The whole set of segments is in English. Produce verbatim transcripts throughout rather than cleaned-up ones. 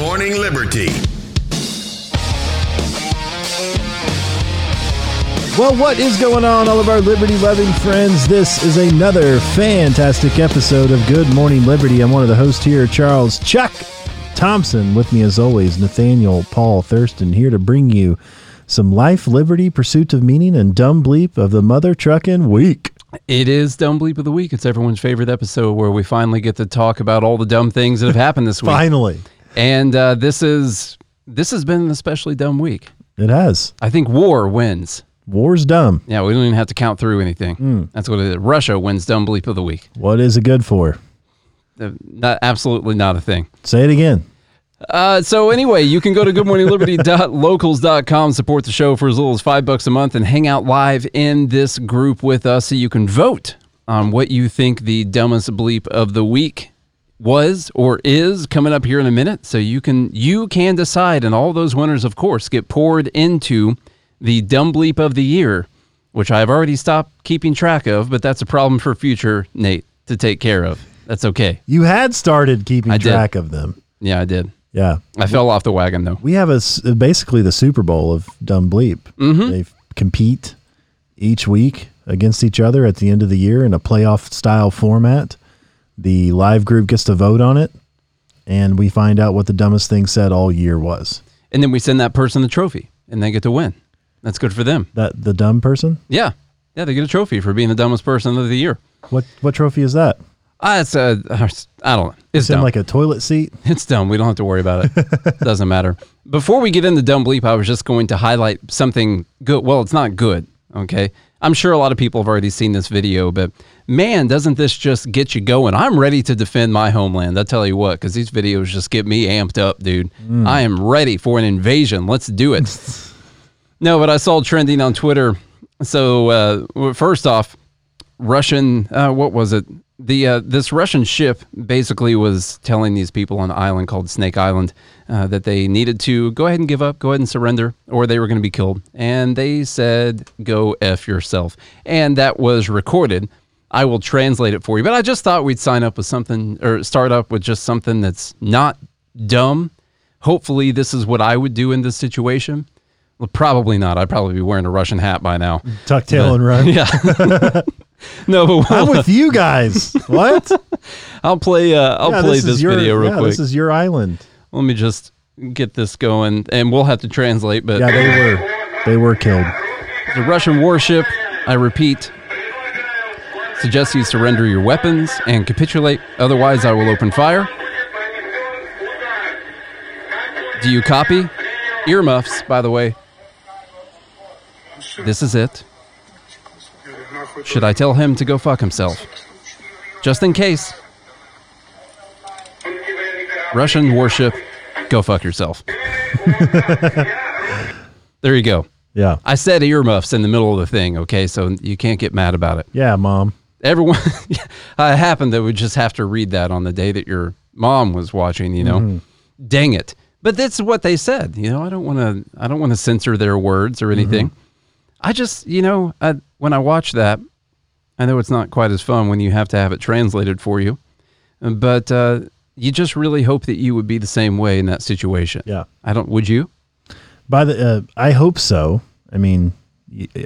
Morning Liberty. Well, what is going on, all of our liberty-loving friends? This is another fantastic episode of Good Morning Liberty. I'm one of the hosts here, Charles Chuck Thompson. With me, as always, Nathaniel Paul Thurston, here to bring you some life, liberty, pursuit of meaning, and dumb bleep of the mother truckin' week. It is Dumb Bleep of the Week. It's everyone's favorite episode where we finally get to talk about all the dumb things that have happened this week. Finally. And uh, this is this has been an especially dumb week. It has. I think war wins. War's dumb. Yeah, we don't even have to count through anything. Mm. That's what it is. Russia wins Dumb Bleep of the Week. What is it good for? Uh, not, absolutely not a thing. Say it again. Uh, so anyway, you can go to good morning liberty dot locals dot com, support the show for as little as five bucks a month, and hang out live in this group with us so you can vote on what you think the dumbest bleep of the week was or is, coming up here in a minute. So you can you can decide, and all those winners, of course, get poured into the dumb bleep of the year, which I've already stopped keeping track of, but that's a problem for future Nate to take care of. That's okay. You had started keeping I track did. of them. Yeah, I did. Yeah. I fell off the wagon, though. We have a, basically the Super Bowl of Dumb Bleep. Mm-hmm. They compete each week against each other at the end of the year in a playoff-style format. The live group gets to vote on it, and we find out what the dumbest thing said all year was. And then we send that person a trophy, and they get to win. That's good for them. That the dumb person? Yeah. Yeah, they get a trophy for being the dumbest person of the year. What what trophy is that? Uh, it's a, I don't know. It's, it's dumb. In like a toilet seat? It's dumb. We don't have to worry about it. It doesn't matter. Before we get into Dumb Bleep, I was just going to highlight something good. Well, it's not good, okay? I'm sure a lot of people have already seen this video, but man, doesn't this just get you going? I'm ready to defend my homeland. I tell you what, because these videos just get me amped up, dude. Mm. I am ready for an invasion. Let's do it. No, but I saw trending on Twitter. So uh, first off, Russian, uh, what was it? The uh, this Russian ship basically was telling these people on an island called Snake Island uh, that they needed to go ahead and give up, go ahead and surrender, or they were going to be killed. And they said, "Go F yourself." And that was recorded. I will translate it for you. But I just thought we'd sign up with something, or start up with just something that's not dumb. Hopefully this is what I would do in this situation. Well, probably not. I'd probably be wearing a Russian hat by now. Tuck tail but, and run. Yeah. No, but we'll, I'm with you guys. What? I'll play. Uh, I'll yeah, play this, this your, video real yeah, quick. This is your island. Let me just get this going, and we'll have to translate. But yeah, they were they were killed. The Russian warship, I repeat, suggests you surrender your weapons and capitulate. Otherwise, I will open fire. Do you copy? Earmuffs, by the way. This is it. Should I tell him to go fuck himself? Just in case. Russian warship, go fuck yourself. There you go. Yeah. I said earmuffs in the middle of the thing, okay? So you can't get mad about it. Yeah, Mom. Everyone, I happened that we just have to read that on the day that your mom was watching, you know? Mm. Dang it. But that's what they said. You know, I don't want to, I don't want to censor their words or anything. Mm-hmm. I just, you know, I, when I watch that, I know it's not quite as fun when you have to have it translated for you, but uh, you just really hope that you would be the same way in that situation. Yeah, I don't. Would you? By the, uh, I hope so. I mean,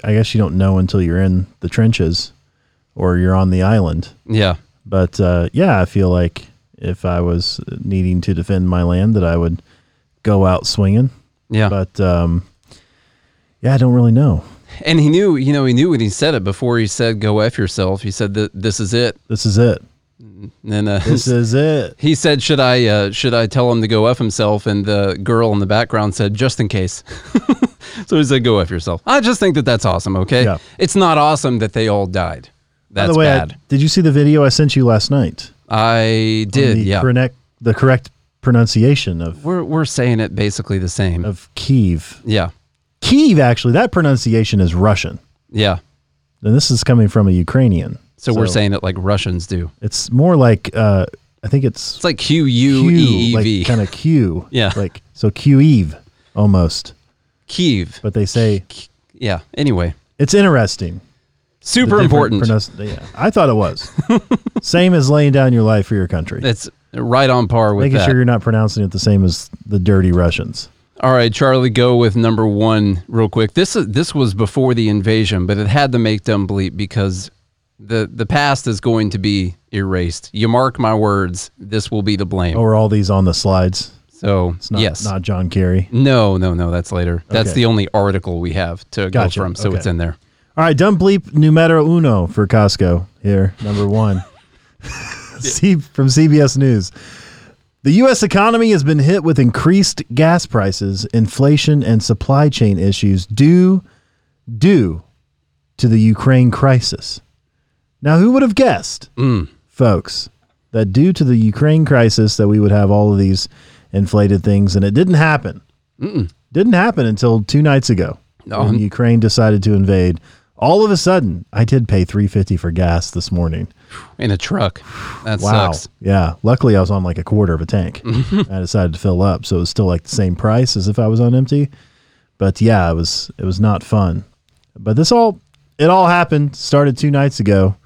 I guess you don't know until you're in the trenches or you're on the island. Yeah, but uh, yeah, I feel like if I was needing to defend my land, that I would go out swinging. Yeah, but um, yeah, I don't really know. And he knew, you know, he knew when he said it before he said, "Go F yourself." He said that this is it. This is it. And then, uh, this is it. He said, should I, uh, should I tell him to go F himself? And the girl in the background said, just in case. So he said, go F yourself. I just think that that's awesome. Okay. Yeah. It's not awesome that they all died. That's By the way, bad. I, did you see the video I sent you last night? I did. The yeah. Correct, the correct pronunciation of, we're, we're saying it basically the same, of Kyiv. Yeah. Kyiv, actually, that pronunciation is Russian. Yeah. And this is coming from a Ukrainian. So, so we're saying it like Russians do. It's more like, uh, I think it's... It's like Q U E E V. Like kind of Q. Yeah. Like, so Kyiv, almost. Kyiv. But they say... Yeah, anyway. It's interesting. Super important. Pronunci- yeah. I thought it was. Same as laying down your life for your country. It's Right on par with Making that. Making sure you're not pronouncing it the same as the dirty Russians. All right, Charlie, go with number one real quick. This is, this was before the invasion, but it had to make them bleep because the the past is going to be erased. You mark my words, this will be the blame. Oh, are all these on the slides? So, it's not, yes. Not John Kerry? No, no, no, that's later. That's okay. The only article we have to gotcha. Go from, so okay. It's in there. All right, dumb bleep numero uno for Costco here, number one. C- from C B S News. The U S economy has been hit with increased gas prices, inflation, and supply chain issues due, due to the Ukraine crisis. Now, who would have guessed, mm. folks, that due to the Ukraine crisis that we would have all of these inflated things, and it didn't happen. Mm-mm. Didn't happen until two nights ago no. when Ukraine decided to invade. All of a sudden, I did pay three fifty for gas this morning. In a truck. That wow. sucks. Yeah. Luckily, I was on like a quarter of a tank. I decided to fill up, so it was still like the same price as if I was on empty. But yeah, it was it was not fun. But this all, it all happened, started two nights ago,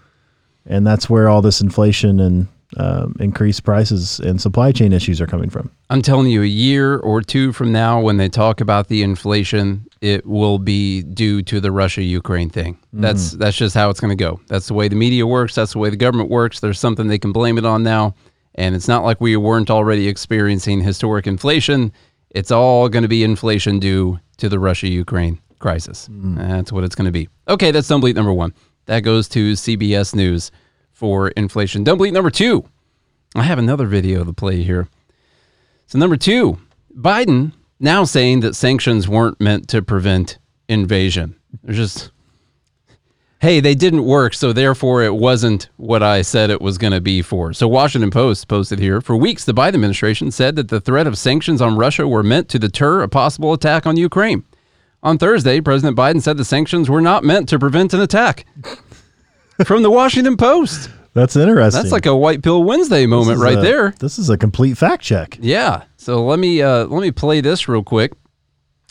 and that's where all this inflation and um, increased prices and supply chain issues are coming from. I'm telling you, a year or two from now, when they talk about the inflation, it will be due to the Russia-Ukraine thing. That's mm. that's just how it's going to go. That's the way the media works. That's the way the government works. There's something they can blame it on now. And it's not like we weren't already experiencing historic inflation. It's all going to be inflation due to the Russia-Ukraine crisis. Mm. That's what it's going to be. Okay, that's dumb bleep number one. That goes to C B S News for inflation. Dumb bleep number two. I have another video to play here. So number two, Biden now saying that sanctions weren't meant to prevent invasion. They're just, hey, they didn't work, so therefore it wasn't what I said it was going to be for. So Washington Post posted here, for weeks the Biden administration said that the threat of sanctions on Russia were meant to deter a possible attack on Ukraine. On Thursday, President Biden said the sanctions were not meant to prevent an attack. From the Washington Post. That's interesting. That's like a White Pill Wednesday moment right a, there. This is a complete fact check. Yeah. So let me uh, let me play this real quick.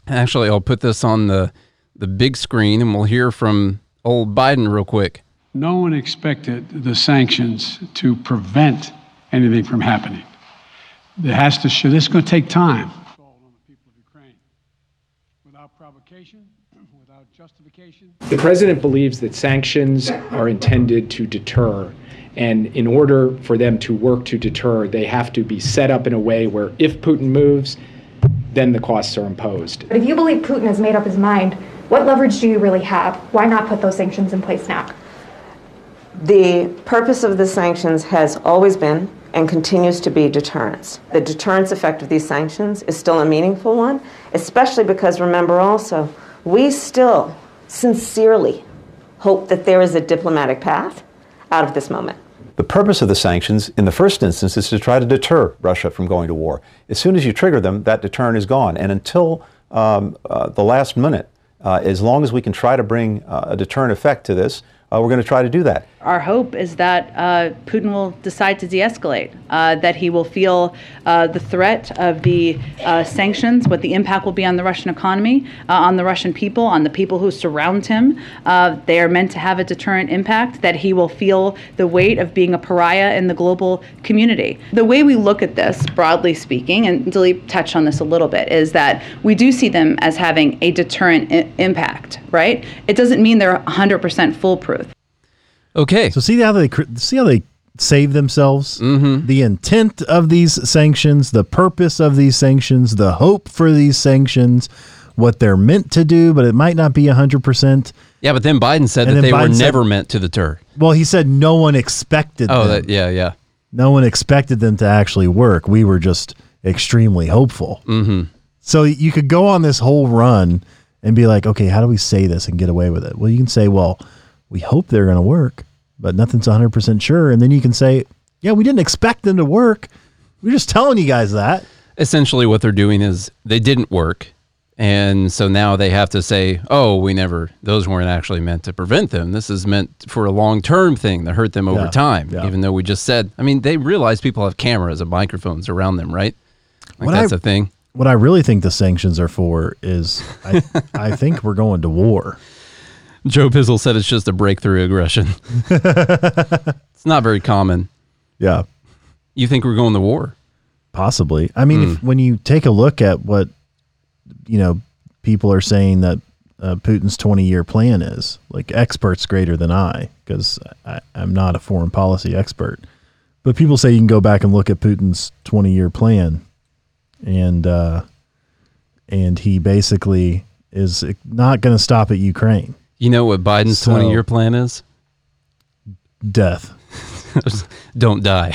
Actually, I'll put this on the, the big screen, and we'll hear from old Biden real quick. No one expected the sanctions to prevent anything from happening. It has to show. This is going to take time. On the people of Ukraine, without provocation, without justification. The president believes that sanctions are intended to deter. And in order for them to work to deter, they have to be set up in a way where if Putin moves, then the costs are imposed. But if you believe Putin has made up his mind, what leverage do you really have? Why not put those sanctions in place now? The purpose of the sanctions has always been and continues to be deterrence. The deterrence effect of these sanctions is still a meaningful one, especially because, remember also, we still sincerely hope that there is a diplomatic path out of this moment. The purpose of the sanctions, in the first instance, is to try to deter Russia from going to war. As soon as you trigger them, that deterrent is gone. And until um, uh, the last minute, uh, as long as we can try to bring uh, a deterrent effect to this, uh, we're going to try to do that. Our hope is that uh, Putin will decide to de-escalate, uh, that he will feel uh, the threat of the uh, sanctions, what the impact will be on the Russian economy, uh, on the Russian people, on the people who surround him. Uh, they are meant to have a deterrent impact, that he will feel the weight of being a pariah in the global community. The way we look at this, broadly speaking, and Dilip touched on this a little bit, is that we do see them as having a deterrent I- impact, right? It doesn't mean they're one hundred percent foolproof. Okay. So see how they see how they save themselves? Mm-hmm. The intent of these sanctions, the purpose of these sanctions, the hope for these sanctions, what they're meant to do, but it might not be one hundred percent. Yeah, but then Biden said and that they Biden were said, never meant to deter. Well, he said no one expected oh, them. Oh, that, yeah, yeah. No one expected them to actually work. We were just extremely hopeful. Mm-hmm. So you could go on this whole run and be like, okay, how do we say this and get away with it? Well, you can say, well, we hope they're going to work, but nothing's one hundred percent sure. And then you can say, yeah, we didn't expect them to work. We're just telling you guys that. Essentially what they're doing is they didn't work. And so now they have to say, oh, we never, those weren't actually meant to prevent them. This is meant for a long-term thing to hurt them over yeah, time, yeah. even though we just said, I mean, they realize people have cameras and microphones around them, right? Like what that's I, a thing. What I really think the sanctions are for is I, I think we're going to war. Joe Pizzle said it's just a breakthrough aggression. It's not very common. Yeah. You think we're going to war? Possibly. I mean, mm. if, when you take a look at what, you know, people are saying that uh, Putin's twenty-year plan is, like experts greater than I, because I'm not a foreign policy expert, but people say you can go back and look at Putin's twenty-year plan, and uh, and he basically is not going to stop at Ukraine. You know what Biden's so, twenty-year plan is? Death. Don't die.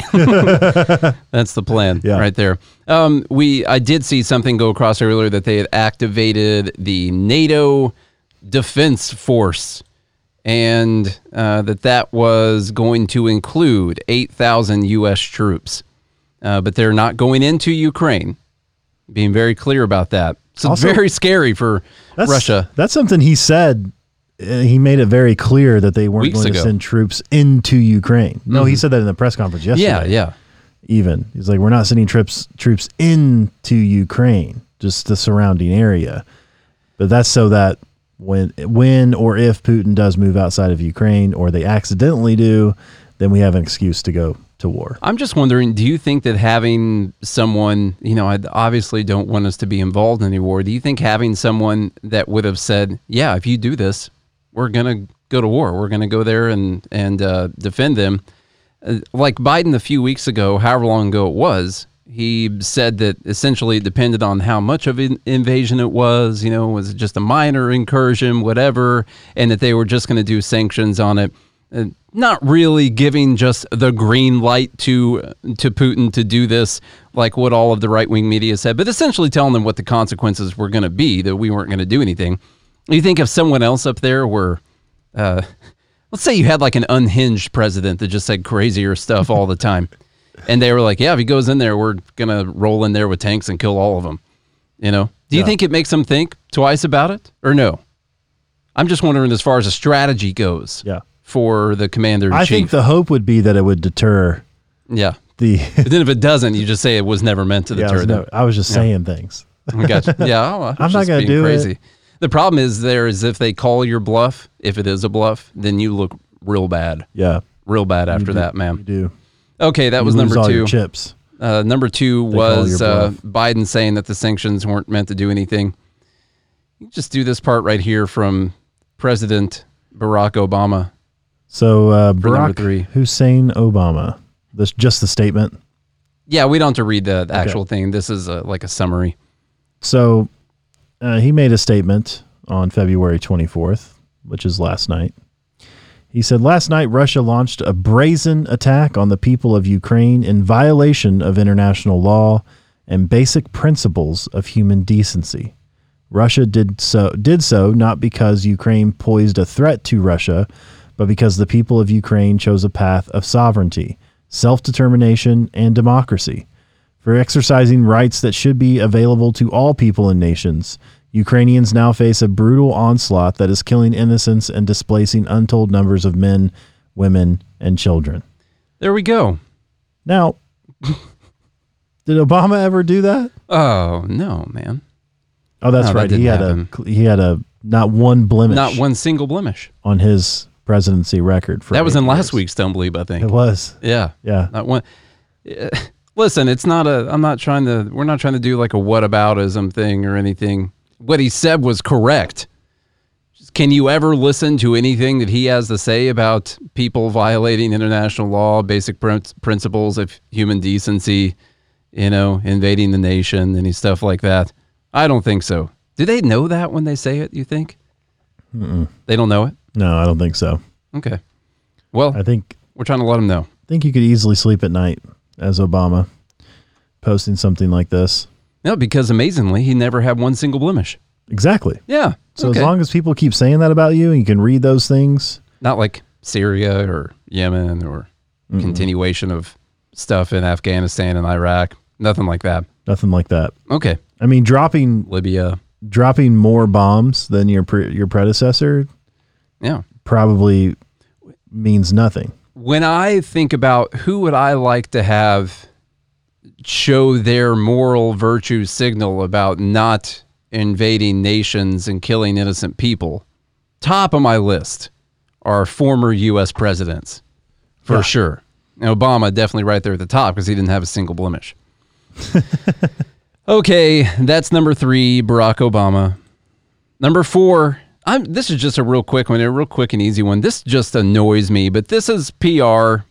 That's the plan, yeah. Right there. Um, we I did see something go across earlier that they had activated the NATO Defense Force, and uh, that that was going to include eight thousand U S troops. Uh, but they're not going into Ukraine, being very clear about that. It's also very scary for that's, Russia. That's something he said. He made it very clear that they weren't Weeks going ago. to send troops into Ukraine. No, mm-hmm. he said that in the press conference yesterday. Yeah, yeah. Even. He's like, we're not sending trips, troops into Ukraine, just the surrounding area. But that's so that when when or if Putin does move outside of Ukraine, or they accidentally do, then we have an excuse to go to war. I'm just wondering, do you think that having someone, you know, I obviously don't want us to be involved in any war. Do you think having someone that would have said, yeah, if you do this, we're going to go to war. We're going to go there and, and uh, defend them. Uh, like Biden a few weeks ago, however long ago it was, he said that essentially it depended on how much of an invasion it was, you know, was it just a minor incursion, whatever, and that they were just going to do sanctions on it. And not really giving just the green light to to Putin to do this, like what all of the right-wing media said, but essentially telling them what the consequences were going to be, that we weren't going to do anything. You think if someone else up there were, uh, let's say you had like an unhinged president that just said crazier stuff all the time, and they were like, yeah, if he goes in there, we're going to roll in there with tanks and kill all of them, you know? Do you yeah. think it makes them think twice about it, or no? I'm just wondering as far as a strategy goes yeah. for the commander-in-chief. I think the hope would be that it would deter. Yeah. The but then if it doesn't, you just say it was never meant to deter yeah, I was them. No, I was just yeah. saying things. I got you. Yeah, oh, I'm not going to do crazy. it. The problem is there is if they call your bluff, if it is a bluff, then you look real bad. Yeah. Real bad after do, that, man. You do. Okay, that you was number all two. Your chips. Uh, number two they was uh, Biden saying that the sanctions weren't meant to do anything. You just do this part right here from President Barack Obama. So uh, Barack three. Hussein Obama, this, just the statement? Yeah, we don't have to read the, the okay. actual thing. This is a, like a summary. So... Uh, he made a statement on February twenty-fourth, which is last night. He said, last night, Russia launched a brazen attack on the people of Ukraine in violation of international law and basic principles of human decency. Russia did so, did so not because Ukraine posed a threat to Russia, but because the people of Ukraine chose a path of sovereignty, self-determination, and democracy. For exercising rights that should be available to all people and nations, Ukrainians now face a brutal onslaught that is killing innocents and displacing untold numbers of men, women, and children. There we go. Now, did Obama ever do that? Oh, no, man. Oh, that's no, right. That he had happen. a he had a not one blemish. Not one single blemish on his presidency record. For that was in years. last week's Don't Believe, I think. It was. Yeah. Yeah. Not one. Yeah. Listen, it's not a, I'm not trying to, we're not trying to do like a whataboutism thing or anything. What he said was correct. Just, can you ever listen to anything that he has to say about people violating international law, basic prin- principles of human decency, you know, invading the nation, any stuff like that? I don't think so. Do they know that when they say it, you think? Mm-mm. They don't know it? No, I don't think so. Okay. Well, I think we're trying to let them know. I think you could easily sleep at night as Obama posting something like this. No, because amazingly, he never had one single blemish. Exactly. Yeah. So okay. as long as people keep saying that about you and you can read those things. Not like Syria or Yemen or mm-hmm. continuation of stuff in Afghanistan and Iraq. Nothing like that. Nothing like that. Okay. I mean, dropping Libya, dropping more bombs than your, pre- your predecessor. Yeah. Probably means nothing. When I think about who would I like to have show their moral virtue signal about not invading nations and killing innocent people, top of my list are former U S presidents, for yeah. sure. Obama definitely right there at the top because he didn't have a single blemish. Okay, that's number three, Barack Obama. Number four, I'm, this is just a real quick one, a real quick and easy one. This just annoys me, but this is P R.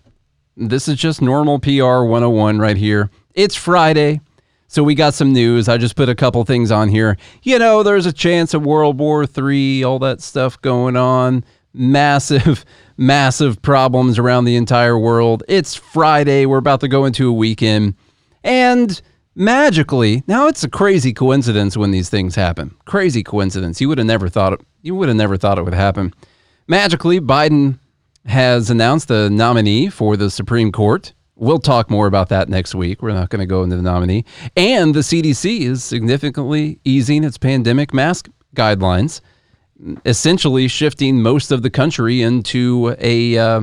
This is just normal P R one oh one right here. It's Friday, so we got some news. I just put a couple things on here. You know, there's a chance of World War Three, all that stuff going on. Massive, massive problems around the entire world. It's Friday. We're about to go into a weekend. And magically, now it's a crazy coincidence when these things happen. Crazy coincidence. You would have never thought it, you would have never thought it would happen. Magically, Biden has announced the nominee for the Supreme Court. We'll talk more about that next week. We're not going to go into the nominee. And the C D C is significantly easing its pandemic mask guidelines, essentially shifting most of the country into a uh,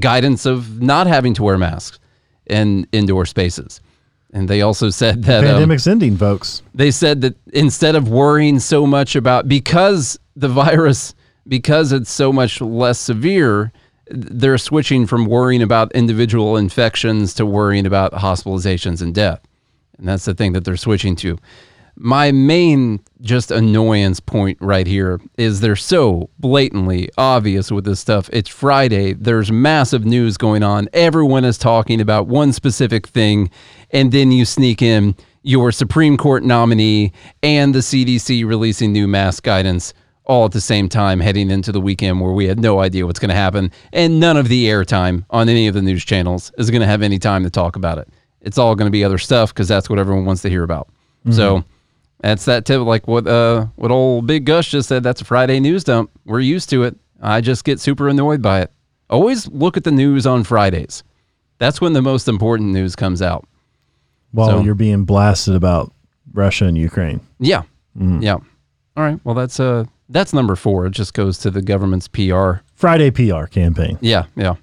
guidance of not having to wear masks in indoor spaces. And they also said that... The pandemic's um, ending, folks. They said that instead of worrying so much about... Because the virus, because it's so much less severe, they're switching from worrying about individual infections to worrying about hospitalizations and death. And that's the thing that they're switching to. My main just annoyance point right here is they're so blatantly obvious with this stuff. It's Friday. There's massive news going on. Everyone is talking about one specific thing. And then you sneak in your Supreme Court nominee and the C D C releasing new mask guidance all at the same time heading into the weekend where we had no idea what's going to happen. And none of the airtime on any of the news channels is going to have any time to talk about it. It's all going to be other stuff because that's what everyone wants to hear about. Mm-hmm. So that's that tip, like what uh, what old Big Gus just said. That's a Friday news dump. We're used to it. I just get super annoyed by it. Always look at the news on Fridays. That's when the most important news comes out. While so, you're being blasted about Russia and Ukraine. Yeah. Mm. Yeah. All right. Well, that's uh, that's number four. It just goes to the government's P R. Friday P R campaign. Yeah. Yeah.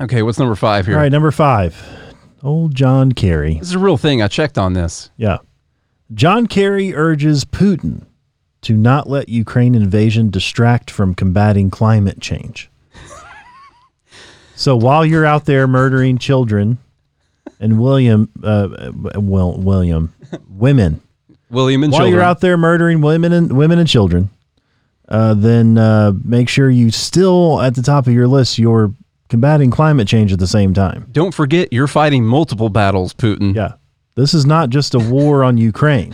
Okay. What's number five here? All right. Number five. Old John Kerry. This is a real thing. I checked on this. Yeah. John Kerry urges Putin to not let Ukraine invasion distract from combating climate change. So while you're out there murdering children and William, uh, well, William, women, William and while children. You're out there murdering women and women and children, uh, then uh, make sure you still at the top of your list you're combating climate change at the same time. Don't forget you're fighting multiple battles, Putin. Yeah. This is not just a war on Ukraine.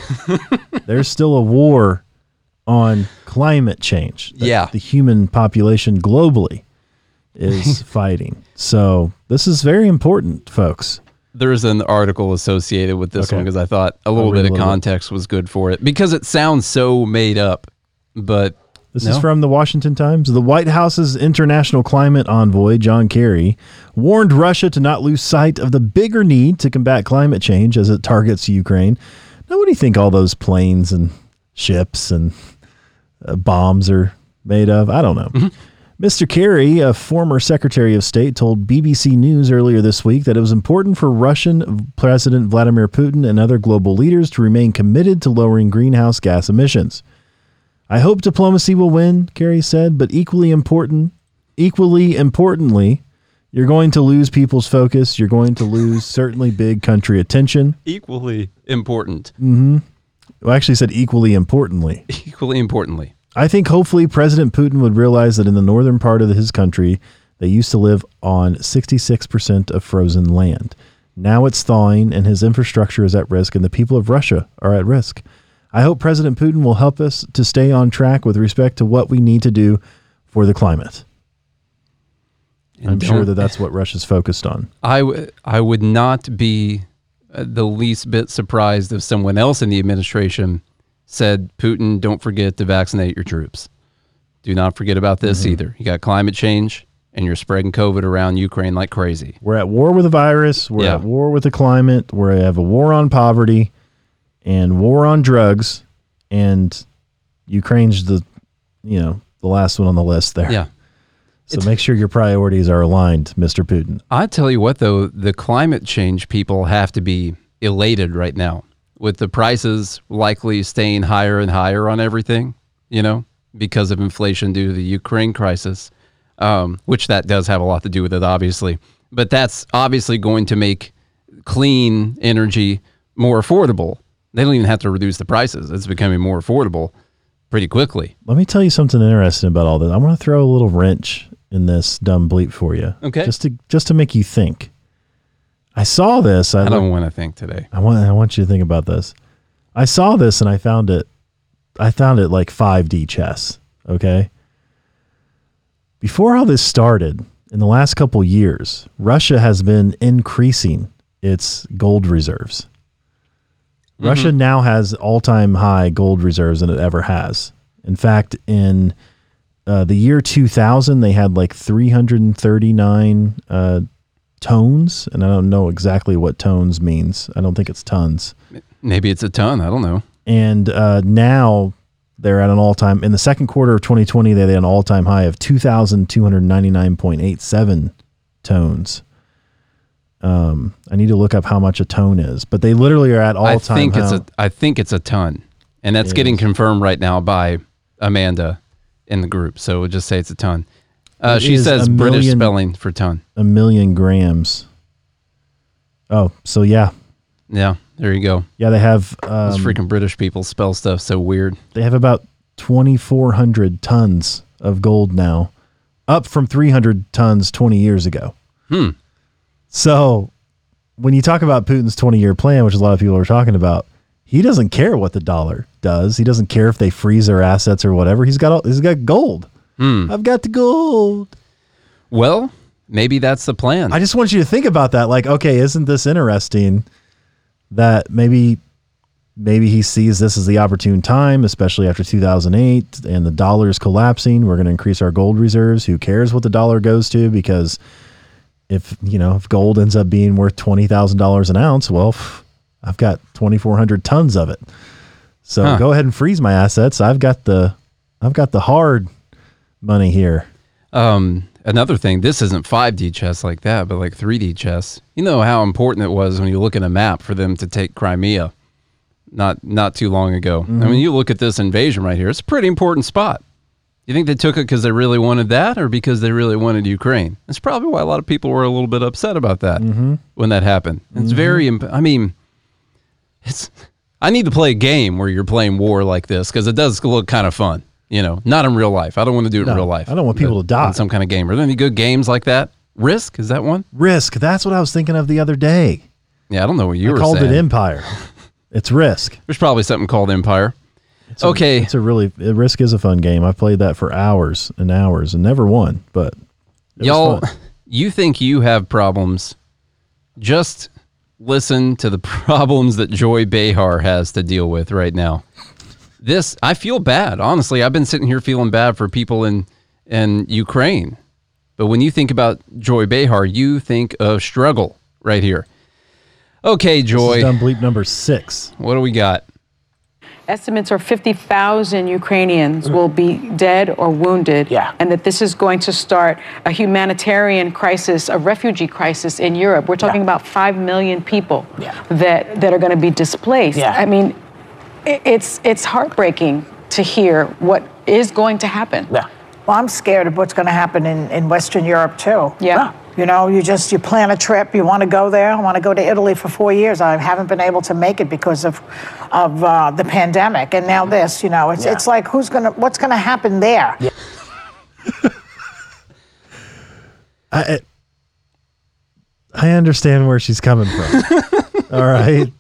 There's still a war on climate change. That yeah. The human population globally is fighting. So this is very important, folks. There is an article associated with this okay. one because I thought a little bit a little of context bit. was good for it because it sounds so made up. But This no. is from the Washington Times. The White House's international climate envoy, John Kerry, warned Russia to not lose sight of the bigger need to combat climate change as it targets Ukraine. Now, what do you think all those planes and ships and uh, bombs are made of? I don't know. Mm-hmm. Mister Kerry, a former Secretary of State, told B B C News earlier this week that it was important for Russian President Vladimir Putin and other global leaders to remain committed to lowering greenhouse gas emissions. I hope diplomacy will win, Kerry said, but equally important, equally importantly, you're going to lose people's focus. You're going to lose certainly big country attention. Equally important. Mm-hmm. Well, I actually said equally importantly. Equally importantly. I think hopefully President Putin would realize that in the northern part of his country, they used to live on sixty-six percent of frozen land. Now it's thawing and his infrastructure is at risk and the people of Russia are at risk. I hope President Putin will help us to stay on track with respect to what we need to do for the climate. And I'm sure that that's what Russia's focused on. I, w- I would not be the least bit surprised if someone else in the administration said, Putin, don't forget to vaccinate your troops. Do not forget about this mm-hmm. either. You got climate change and you're spreading COVID around Ukraine like crazy. We're at war with the virus. We're yeah. at war with the climate. We have a war on poverty. And war on drugs, and Ukraine's the, you know, the last one on the list there. Yeah. So it's, make sure your priorities are aligned, Mister Putin. I tell you what, though, the climate change people have to be elated right now with the prices likely staying higher and higher on everything, you know, because of inflation due to the Ukraine crisis. um, which that does have a lot to do with it, obviously. But that's obviously going to make clean energy more affordable. They don't even have to reduce the prices. It's becoming more affordable pretty quickly. Let me tell you something interesting about all this. I want to throw a little wrench in this dumb bleep for you. Okay. Just to just to make you think. I saw this. I, I don't looked, want to think today. I want I want you to think about this. I saw this and I found it. I found it like five D chess. Okay. Before all this started, in the last couple of years, Russia has been increasing its gold reserves. Mm-hmm. Russia now has all-time high gold reserves than it ever has. In fact, in uh, the year two thousand, they had like three hundred thirty-nine uh, tones, and I don't know exactly what tones means. I don't think it's tons. Maybe it's a ton. I don't know. And uh, now they're at an all-time, in the second quarter of twenty twenty, they had an all-time high of two thousand two hundred ninety-nine point eight seven tones. Um, I need to look up how much a tone is, but they literally are at all I time. Think it's a, I think it's a ton, and that's getting confirmed right now by Amanda in the group. So we'll just say it's a ton. Uh, it she says million, British spelling for ton. A million grams. Oh, so yeah. Yeah, there you go. Yeah, they have... Um, those freaking British people spell stuff so weird. They have about twenty-four hundred tons of gold now, up from three hundred tons twenty years ago. Hmm. So when you talk about Putin's twenty-year plan, which a lot of people are talking about, he doesn't care what the dollar does. He doesn't care if they freeze their assets or whatever. He's got all, he's got gold. Mm. I've got the gold. Well, maybe that's the plan. I just want you to think about that. Like, okay, isn't this interesting that maybe maybe he sees this as the opportune time, especially after two thousand eight and the dollar is collapsing. We're going to increase our gold reserves. Who cares what the dollar goes to? Because if, you know, if gold ends up being worth twenty thousand dollars an ounce, well, I've got twenty-four hundred tons of it. So huh. go ahead and freeze my assets. I've got the, I've got the hard money here. Um, another thing, this isn't five D chess like that, but like three D chess. You know how important it was when you look at a map for them to take Crimea not, not too long ago. Mm-hmm. I mean, you look at this invasion right here, it's a pretty important spot. You think they took it because they really wanted that or because they really wanted Ukraine? That's probably why a lot of people were a little bit upset about that mm-hmm. when that happened. It's mm-hmm. very, imp- I mean, it's. I need to play a game where you're playing war like this because it does look kind of fun, you know, not in real life. I don't want to do it no, in real life. I don't want people to die. In some kind of game. Are there any good games like that? Risk, is that one? Risk, that's what I was thinking of the other day. Yeah, I don't know what you I were saying. I called it Empire. It's Risk. There's probably something called Empire. It's a, okay. It's a really, Risk is a fun game. I've played that for hours and hours and never won, but y'all, you think you have problems. Just listen to the problems that Joy Behar has to deal with right now. This, I feel bad. Honestly, I've been sitting here feeling bad for people in, in Ukraine. But when you think about Joy Behar, you think of struggle right here. Okay, Joy. This is dumb bleep number six. What do we got? Estimates are fifty thousand Ukrainians will be dead or wounded, yeah. and that this is going to start a humanitarian crisis, a refugee crisis in Europe. We're talking yeah. about five million people yeah. that, that are going to be displaced. Yeah. I mean, it, it's it's heartbreaking to hear what is going to happen. Yeah. Well, I'm scared of what's going to happen in, in Western Europe, too. Yeah. yeah. You know, you just, you plan a trip, you want to go there. I want to go to Italy for four years. I haven't been able to make it because of of uh, the pandemic. And now this, you know, it's yeah. it's like, who's going to, what's going to happen there? Yeah. I, I understand where she's coming from. All right.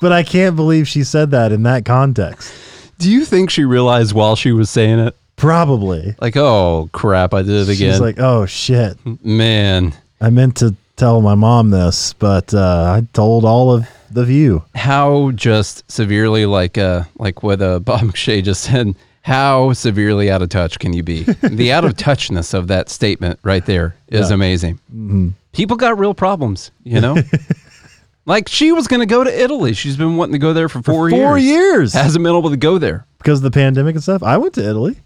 But I can't believe she said that in that context. Do you think she realized while she was saying it? Probably. Like, oh, crap, I did it again. She's like, oh, shit. Man. I meant to tell my mom this, but uh, I told all of the view. How just severely, like uh, like what uh, Bob McShay just said, how severely out of touch can you be? The out of touchness of that statement right there is yeah. amazing. Mm-hmm. People got real problems, you know? Like, she was going to go to Italy. She's been wanting to go there for four, for four years. Four years. Hasn't been able to go there. Because of the pandemic and stuff. I went to Italy.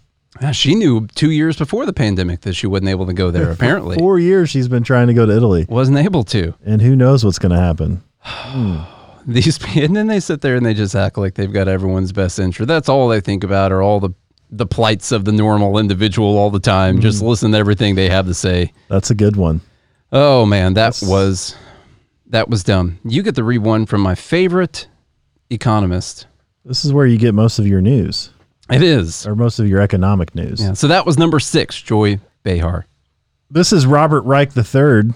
Yeah, she knew two years before the pandemic that she wasn't able to go there, apparently. Four years she's been trying to go to Italy. Wasn't able to. And who knows what's going to happen. mm. These, and then they sit there and they just act like they've got everyone's best interest. That's all they think about are all the the plights of the normal individual all the time. Mm-hmm. Just listen to everything they have to say. That's a good one. Oh man, that That's... was that was dumb. You get the read one from my favorite economist. This is where you get most of your news. It is. Or most of your economic news. Yeah. So that was number six, Joy Behar. This is Robert Reich the third.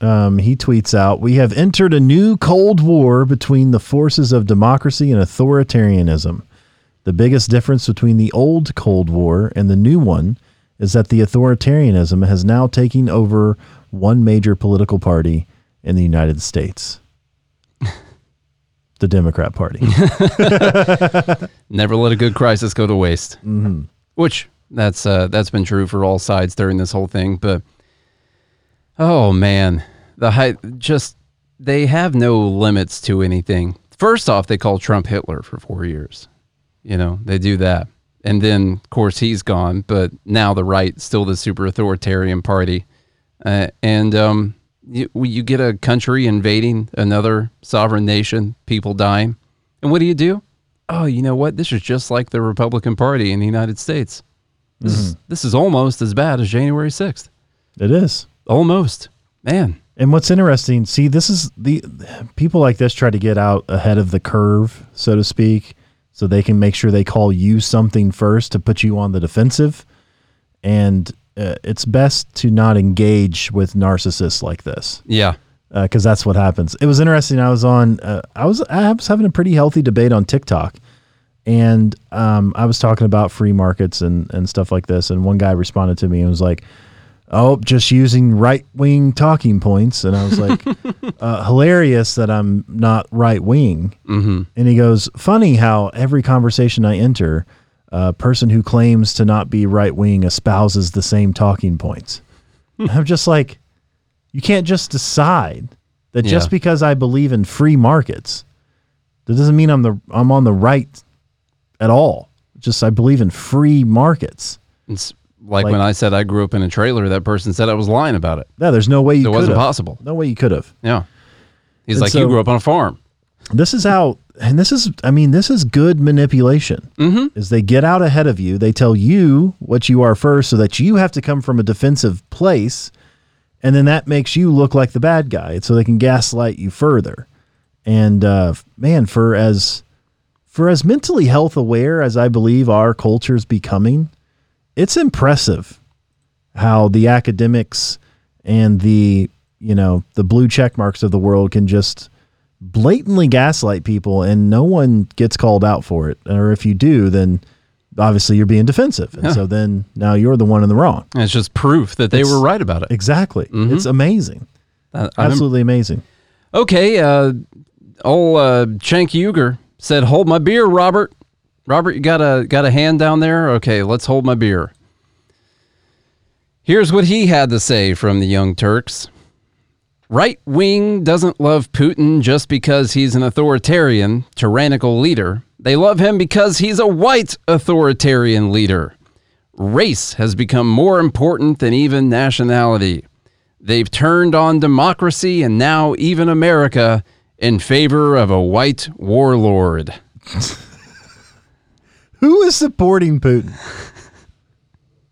Um, he tweets out, "We have entered a new Cold War between the forces of democracy and authoritarianism. The biggest difference between the old Cold War and the new one is that the authoritarianism has now taken over one major political party in the United States." The Democrat Party. Never let a good crisis go to waste. Mm-hmm. Which that's uh, that's been true for all sides during this whole thing. But oh man, the high, just they have no limits to anything. First off, they call Trump Hitler for four years. You know, they do that, and then of course he's gone. But now the right, still the super authoritarian party, uh, and um, you, you get a country invading another sovereign nation, people dying, and what do you do? Oh, you know what? This is just like the Republican Party in the United States. This mm-hmm. is this is almost as bad as January sixth. It is. Almost, man. And what's interesting, see, this is the people like this try to get out ahead of the curve, so to speak, so they can make sure they call you something first to put you on the defensive. And uh, it's best to not engage with narcissists like this. Yeah. Uh, Cause that's what happens. It was interesting. I was on, uh, I was, I was having a pretty healthy debate on TikTok, and um, I was talking about free markets and, and stuff like this. And one guy responded to me and was like, "Oh, just using right-wing talking points." And I was like, uh, hilarious that I'm not right-wing. Mm-hmm. And he goes, "Funny how every conversation I enter, a person who claims to not be right-wing espouses the same talking points." And I'm just like, you can't just decide that yeah. just because I believe in free markets, that doesn't mean I'm the I'm on the right at all. Just I believe in free markets. It's Like, like when I said I grew up in a trailer, that person said I was lying about it. Yeah, there's no way you could have. It wasn't possible. No way you could have. Yeah. He's and like, so, you grew up on a farm. This is how, and this is, I mean, this is good manipulation. Mm-hmm. Is they get out ahead of you. They tell you what you are first so that you have to come from a defensive place. And then that makes you look like the bad guy. So they can gaslight you further. And uh, man, for as, for as mentally health aware as I believe our culture is becoming, it's impressive how the academics and the, you know, the blue check marks of the world can just blatantly gaslight people and no one gets called out for it. Or if you do, then obviously you're being defensive. And yeah. so then now you're the one in the wrong. And it's just proof that they it's, were right about it. Exactly. Mm-hmm. It's amazing. Uh, Absolutely I'm, amazing. Okay. Uh, old uh, Cenk Uygur said, "Hold my beer, Robert. Robert, you got a got a hand down there? Okay, let's hold my beer." Here's what he had to say from the Young Turks. "Right wing doesn't love Putin just because he's an authoritarian, tyrannical leader. They love him because he's a white authoritarian leader. Race has become more important than even nationality. They've turned on democracy and now even America in favor of a white warlord." Who is supporting Putin?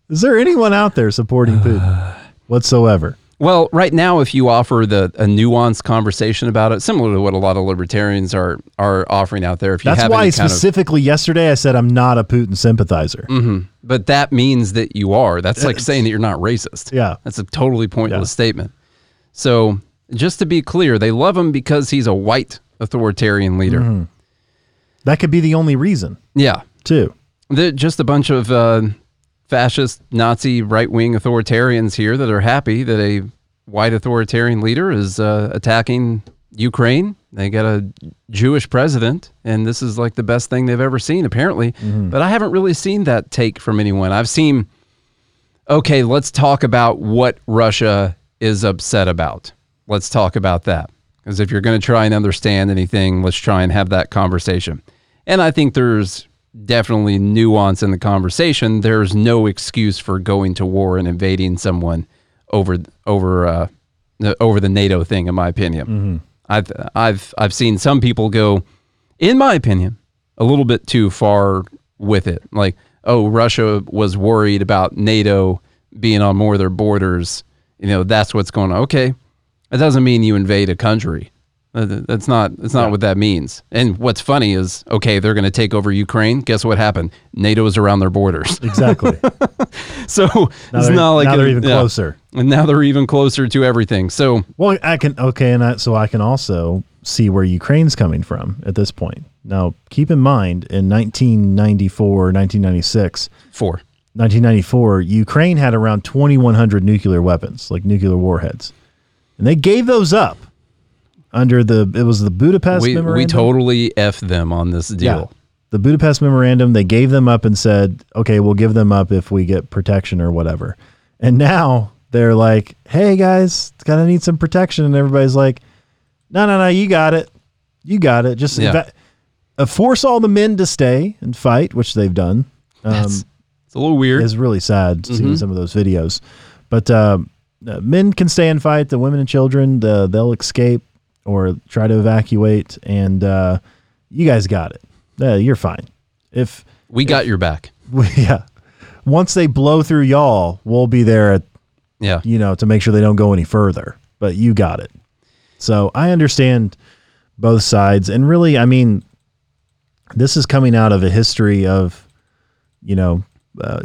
Is there anyone out there supporting Putin whatsoever? Well, right now, if you offer the a nuanced conversation about it, similar to what a lot of libertarians are are offering out there, if you that's have why specifically of, yesterday I said I'm not a Putin sympathizer. Mm-hmm. But that means that you are. That's like saying that you're not racist. Yeah, that's a totally pointless yeah. statement. So just to be clear, they love him because he's a white authoritarian leader. Mm-hmm. That could be the only reason. Yeah. Too. They're just a bunch of uh, fascist, Nazi, right-wing authoritarians here that are happy that a white authoritarian leader is uh, attacking Ukraine. They got a Jewish president, and this is like the best thing they've ever seen, apparently. Mm-hmm. But I haven't really seen that take from anyone. I've seen, okay, let's talk about what Russia is upset about. Let's talk about that. Because if you're going to try and understand anything, let's try and have that conversation. And I think there's definitely nuance in the conversation. There's no excuse for going to war and invading someone over over uh, over the NATO thing, in my opinion. Mm-hmm. I've I've I've seen some people go, in my opinion, a little bit too far with it. Like, oh, Russia was worried about NATO being on more of their borders. You know, that's what's going on. Okay, it doesn't mean you invade a country. That's not that's not yeah. what that means. And what's funny is, okay, they're going to take over Ukraine. Guess what happened? NATO is around their borders. Exactly. So now it's not like now a, they're even yeah, closer. And now they're even closer to everything. So well, I can okay, and I, so I can also see where Ukraine's coming from at this point. Now, keep in mind, in nineteen ninety-four, nineteen ninety-six, four, nineteen ninety-four, Ukraine had around twenty-one hundred nuclear weapons, like nuclear warheads, and they gave those up. Under the, it was the Budapest we, Memorandum. We totally F them on this deal. Yeah. The Budapest Memorandum, they gave them up and said, okay, we'll give them up if we get protection or whatever. And now they're like, hey guys, it's gonna need some protection. And everybody's like, no, no, no, you got it. You got it. Just yeah. inv- uh, force all the men to stay and fight, which they've done. Um, That's, it's a little weird. It's really sad mm-hmm. seeing some of those videos. But um, uh, men can stay and fight. The women and children, the, they'll escape or try to evacuate, and uh, you guys got it. Uh, you're fine. If we got if, your back. We, yeah. Once they blow through y'all, we'll be there at, yeah. you know, to make sure they don't go any further, but you got it. So I understand both sides. And really, I mean, this is coming out of a history of, you know, uh,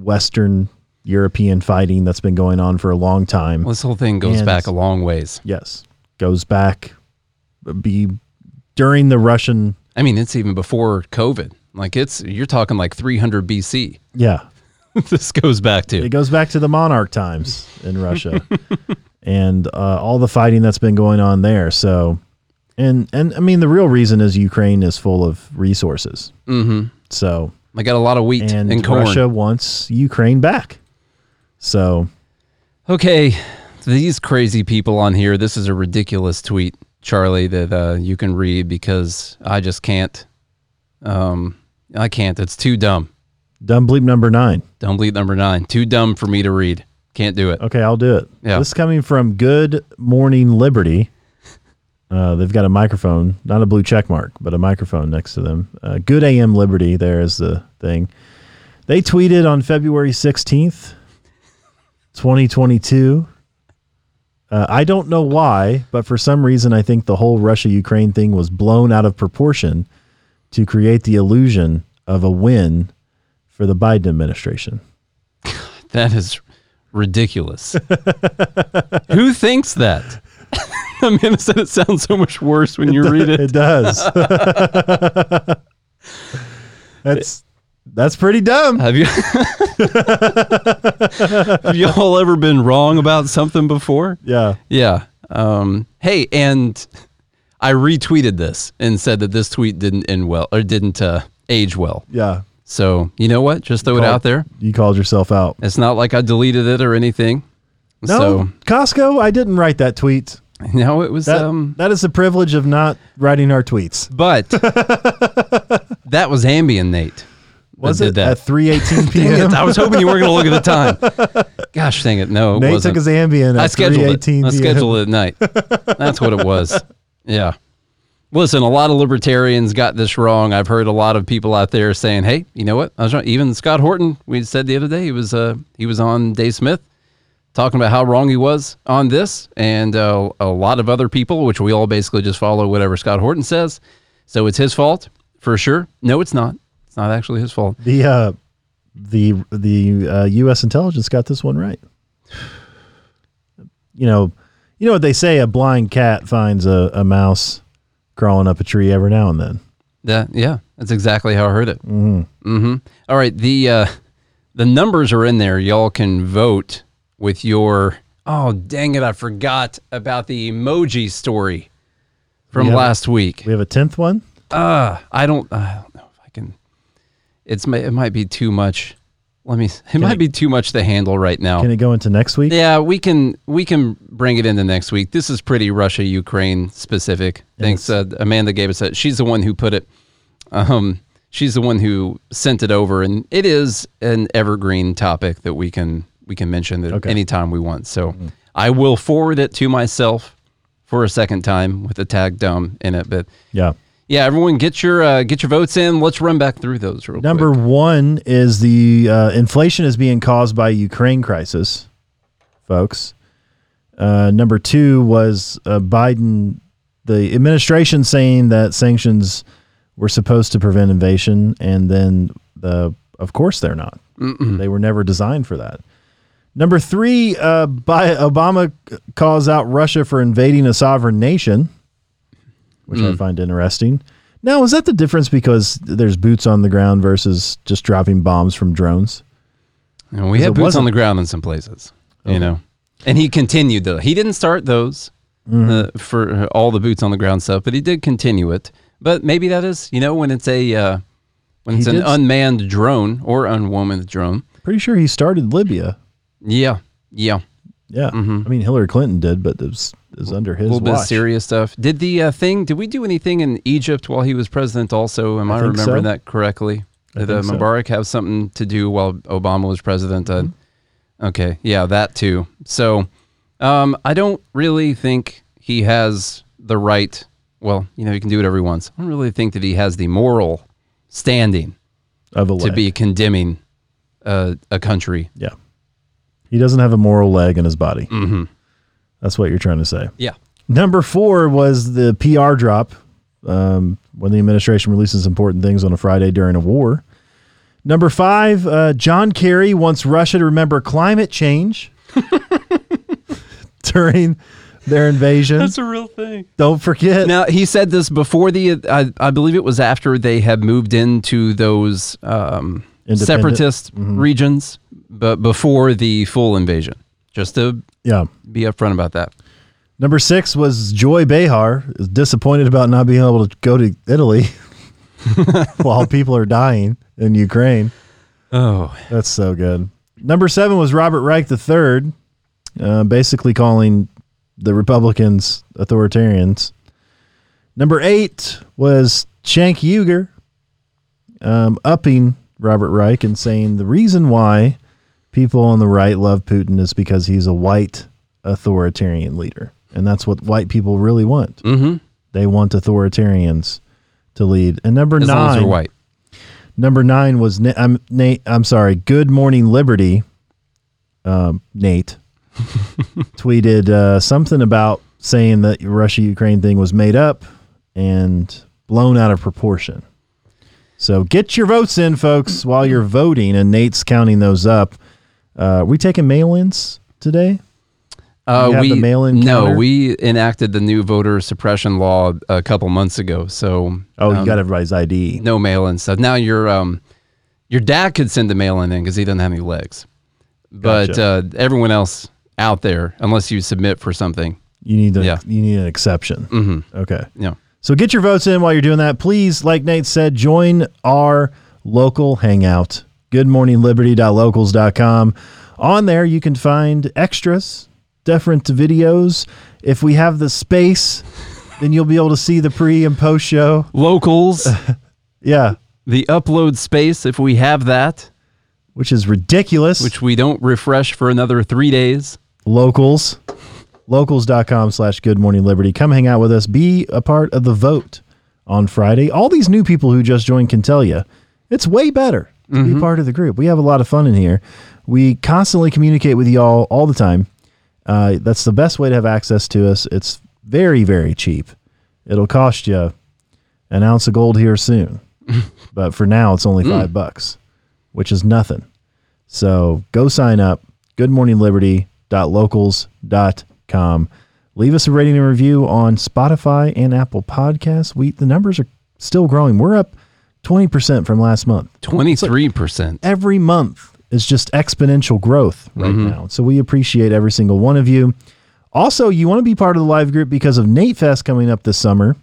Western European fighting that's been going on for a long time. Well, this whole thing goes and, back a long ways. Yes. Goes back be during the Russian. I mean, it's even before COVID. Like it's, you're talking like three hundred B C. Yeah. This goes back to, it goes back to the monarch times in Russia and uh, all the fighting that's been going on there. So, and, and I mean, the real reason is Ukraine is full of resources. Mm-hmm. So I got a lot of wheat and, and corn. Russia wants Ukraine back. So, okay. These crazy people on here. This is a ridiculous tweet, Charlie, that uh, you can read because I just can't. Um, I can't. It's too dumb. Dumb bleep number nine. Dumb bleep number nine. Too dumb for me to read. Can't do it. Okay, I'll do it. Yeah. This is coming from Good Morning Liberty. Uh, they've got a microphone, not a blue check mark, but a microphone next to them. Uh, Good A M Liberty. There is the thing. They tweeted on February sixteenth, twenty twenty-two. Uh, I don't know why, but for some reason, I think the whole Russia-Ukraine thing was blown out of proportion to create the illusion of a win for the Biden administration. God, that is ridiculous. Who thinks that? I mean, I said it sounds so much worse when it you do, read it. It does. That's... That's pretty dumb. Have you Have you all ever been wrong about something before? Yeah. Yeah. Um, hey, and I retweeted this and said that this tweet didn't end well or didn't uh, age well. Yeah. So you know what? Just throw you it called, out there. You called yourself out. It's not like I deleted it or anything. No, so, Costco, I didn't write that tweet. No, it was... That, um, that is the privilege of not writing our tweets. But that was Ambien, Nate. Was it that. At three eighteen p.m.? I was hoping you weren't going to look at the time. Gosh, dang it. No, it Nate wasn't. Took his Ambien at three eighteen p.m. I scheduled it at night. That's what it was. Yeah. Listen, a lot of libertarians got this wrong. I've heard a lot of people out there saying, hey, you know what? I was wrong. Even Scott Horton, we said the other day, he was uh, he was on Dave Smith talking about how wrong he was on this. And uh, a lot of other people, which we all basically just follow whatever Scott Horton says. So it's his fault for sure. No, it's not. It's not actually his fault. The uh, the the uh, U S intelligence got this one right. You know, you know what they say: a blind cat finds a, a mouse crawling up a tree every now and then. Yeah, yeah, that's exactly how I heard it. Mm-hmm. Mm-hmm. All right, the uh, the numbers are in there. Y'all can vote with your. Oh dang it! I forgot about the emoji story from have, last week. We have a tenth one. Uh I don't. I don't know if I can. It's it might be too much. Let me. It can might it, be too much to handle right now. Can it go into next week? Yeah, we can. We can bring it into next week. This is pretty Russia Ukraine specific. Yes. Thanks, uh, Amanda gave us that. She's the one who put it. Um, she's the one who sent it over, and it is an evergreen topic that we can we can mention at okay. any time we want. So mm-hmm. I will forward it to myself for a second time with the tag dumb in it. But yeah, Yeah, everyone get your uh, get your votes in. Let's run back through those real quick. Number one is the uh, inflation is being caused by Ukraine crisis, folks. Uh, number two was uh, Biden, the administration saying that sanctions were supposed to prevent invasion, and then the of course they're not. Mm-mm. They were never designed for that. Number three, uh, by Obama calls out Russia for invading a sovereign nation, which mm. I find interesting. Now, is that the difference because there's boots on the ground versus just dropping bombs from drones? And we had boots on the ground in some places, oh. you know. And he continued, though. He didn't start those mm. uh, for all the boots on the ground stuff, but he did continue it. But maybe that is, you know, when it's a uh, when it's he an unmanned drone or unmanned drone. Pretty sure he started Libya. Yeah, yeah, yeah. Mm-hmm. I mean, Hillary Clinton did, but it was, it was under his watch. A little bit of serious stuff. Did the uh, thing? Did we do anything in Egypt while he was president? Also, am I, I remembering so. that correctly? Did uh, Mubarak so. have something to do while Obama was president? Mm-hmm. Uh, Okay, yeah, that too. So um, I don't really think he has the right, well, you know, he can do whatever he wants. I don't really think that he has the moral standing of a leg. to be condemning uh, a country. Yeah. He doesn't have a moral leg in his body. Mm-hmm. That's what you're trying to say. Yeah. Number four was the P R drop um, when the administration releases important things on a Friday during a war. Number five, uh, John Kerry wants Russia to remember climate change during their invasion. That's a real thing. Don't forget. Now, he said this before the, I, I believe it was after they had moved into those um, separatist mm-hmm. regions, but before the full invasion. Just to yeah. be upfront about that. Number six was Joy Behar is disappointed about not being able to go to Italy while people are dying in Ukraine. Oh, that's so good. Number seven was Robert Reich the third, uh, basically calling the Republicans authoritarians. Number eight was Cenk Uygur, um, upping Robert Reich and saying the reason why people on the right love Putin is because he's a white authoritarian leader. And that's what white people really want. Mm-hmm. They want authoritarians to lead. And number as nine, long as they're white. Number nine was Na- I'm Nate. I'm sorry. Good Morning Liberty. Um, Nate tweeted uh, something about saying that Russia-Ukraine thing was made up and blown out of proportion. So get your votes in, folks, while you're voting, and Nate's counting those up. Uh, are we taking mail-ins today? Uh, we, we the mail-in no, counter? We enacted the new voter suppression law a couple months ago. So oh, um, you got everybody's I D. No mail-in stuff. Now your um, your dad could send the mail-in in because he doesn't have any legs, but gotcha. uh, everyone else out there, unless you submit for something, you need a, yeah. you need an exception. Mm-hmm. Okay, yeah. So get your votes in while you're doing that, please. Like Nate said, join our local hangout. good morning liberty dot locals dot com. On there, you can find extras. Different videos. If we have the space, then you'll be able to see the pre and post show. Locals. Uh, yeah. The upload space, if we have that. Which is ridiculous. Which we don't refresh for another three days. Locals. locals dot com slash good morning liberty. Come hang out with us. Be a part of the vote on Friday. All these new people who just joined can tell you it's way better to mm-hmm. be part of the group. We have a lot of fun in here. We constantly communicate with y'all all the time. Uh, that's the best way to have access to us. It's very, very cheap. It'll cost you an ounce of gold here soon. But for now, it's only five mm. bucks, which is nothing. So go sign up. good morning liberty dot locals dot com. Leave us a rating and review on Spotify and Apple Podcasts. We, the numbers are still growing. We're up twenty percent from last month. twenty-three percent. Like every month. It's just exponential growth right mm-hmm. now. So we appreciate every single one of you. Also, you want to be part of the live group because of Nate Fest coming up this summer,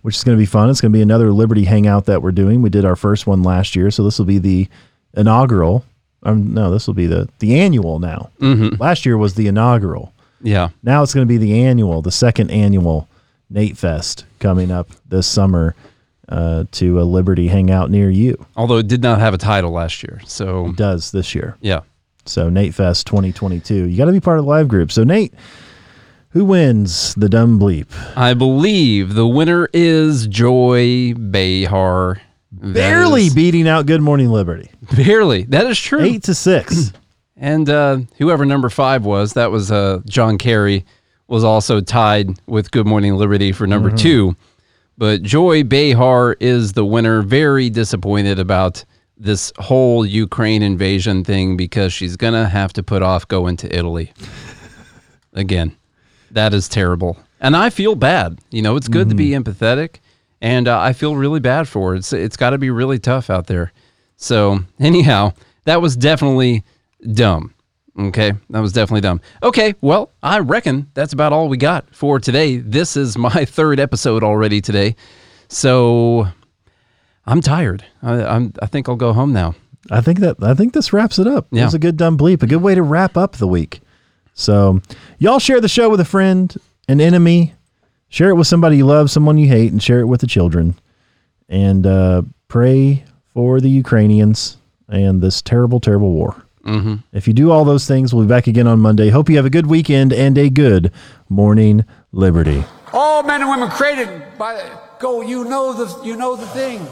which is going to be fun. It's going to be another Liberty Hangout that we're doing. We did our first one last year, so this will be the inaugural. Um, no, this will be the, the annual now. Mm-hmm. Last year was the inaugural. Yeah. Now it's going to be the annual, the second annual Nate Fest coming up this summer. Uh, to a Liberty Hangout near you. Although it did not have a title last year. So it does this year. Yeah. So Nate Fest twenty twenty-two. You got to be part of the live group. So Nate, Who wins the dumb bleep? I believe the winner is Joy Behar. Barely is, beating out Good Morning Liberty. Barely. That is true. Eight to six. And uh, whoever number five was, that was uh, John Kerry, was also tied with Good Morning Liberty for number mm-hmm. two. But Joy Behar is the winner. Very disappointed about this whole Ukraine invasion thing because she's going to have to put off going to Italy. Again, that is terrible. And I feel bad. You know, it's good mm-hmm. to be empathetic. And uh, I feel really bad for her. It's, it's got to be really tough out there. So anyhow, that was definitely dumb. Okay, that was definitely dumb. Okay, well, I reckon that's about all we got for today. This is my third episode already today. So I'm tired. I, I'm, I think I'll go home now. I think that I think this wraps it up. Yeah. It was a good dumb bleep, a good way to wrap up the week. So y'all share the show with a friend, an enemy. Share it with somebody you love, someone you hate, and share it with the children. And uh, pray for the Ukrainians and this terrible, terrible war. Mm-hmm. If you do all those things, we'll be back again on Monday. Hope you have a good weekend and a good morning, Liberty. All men and women created by... Go, you know the, you know the thing.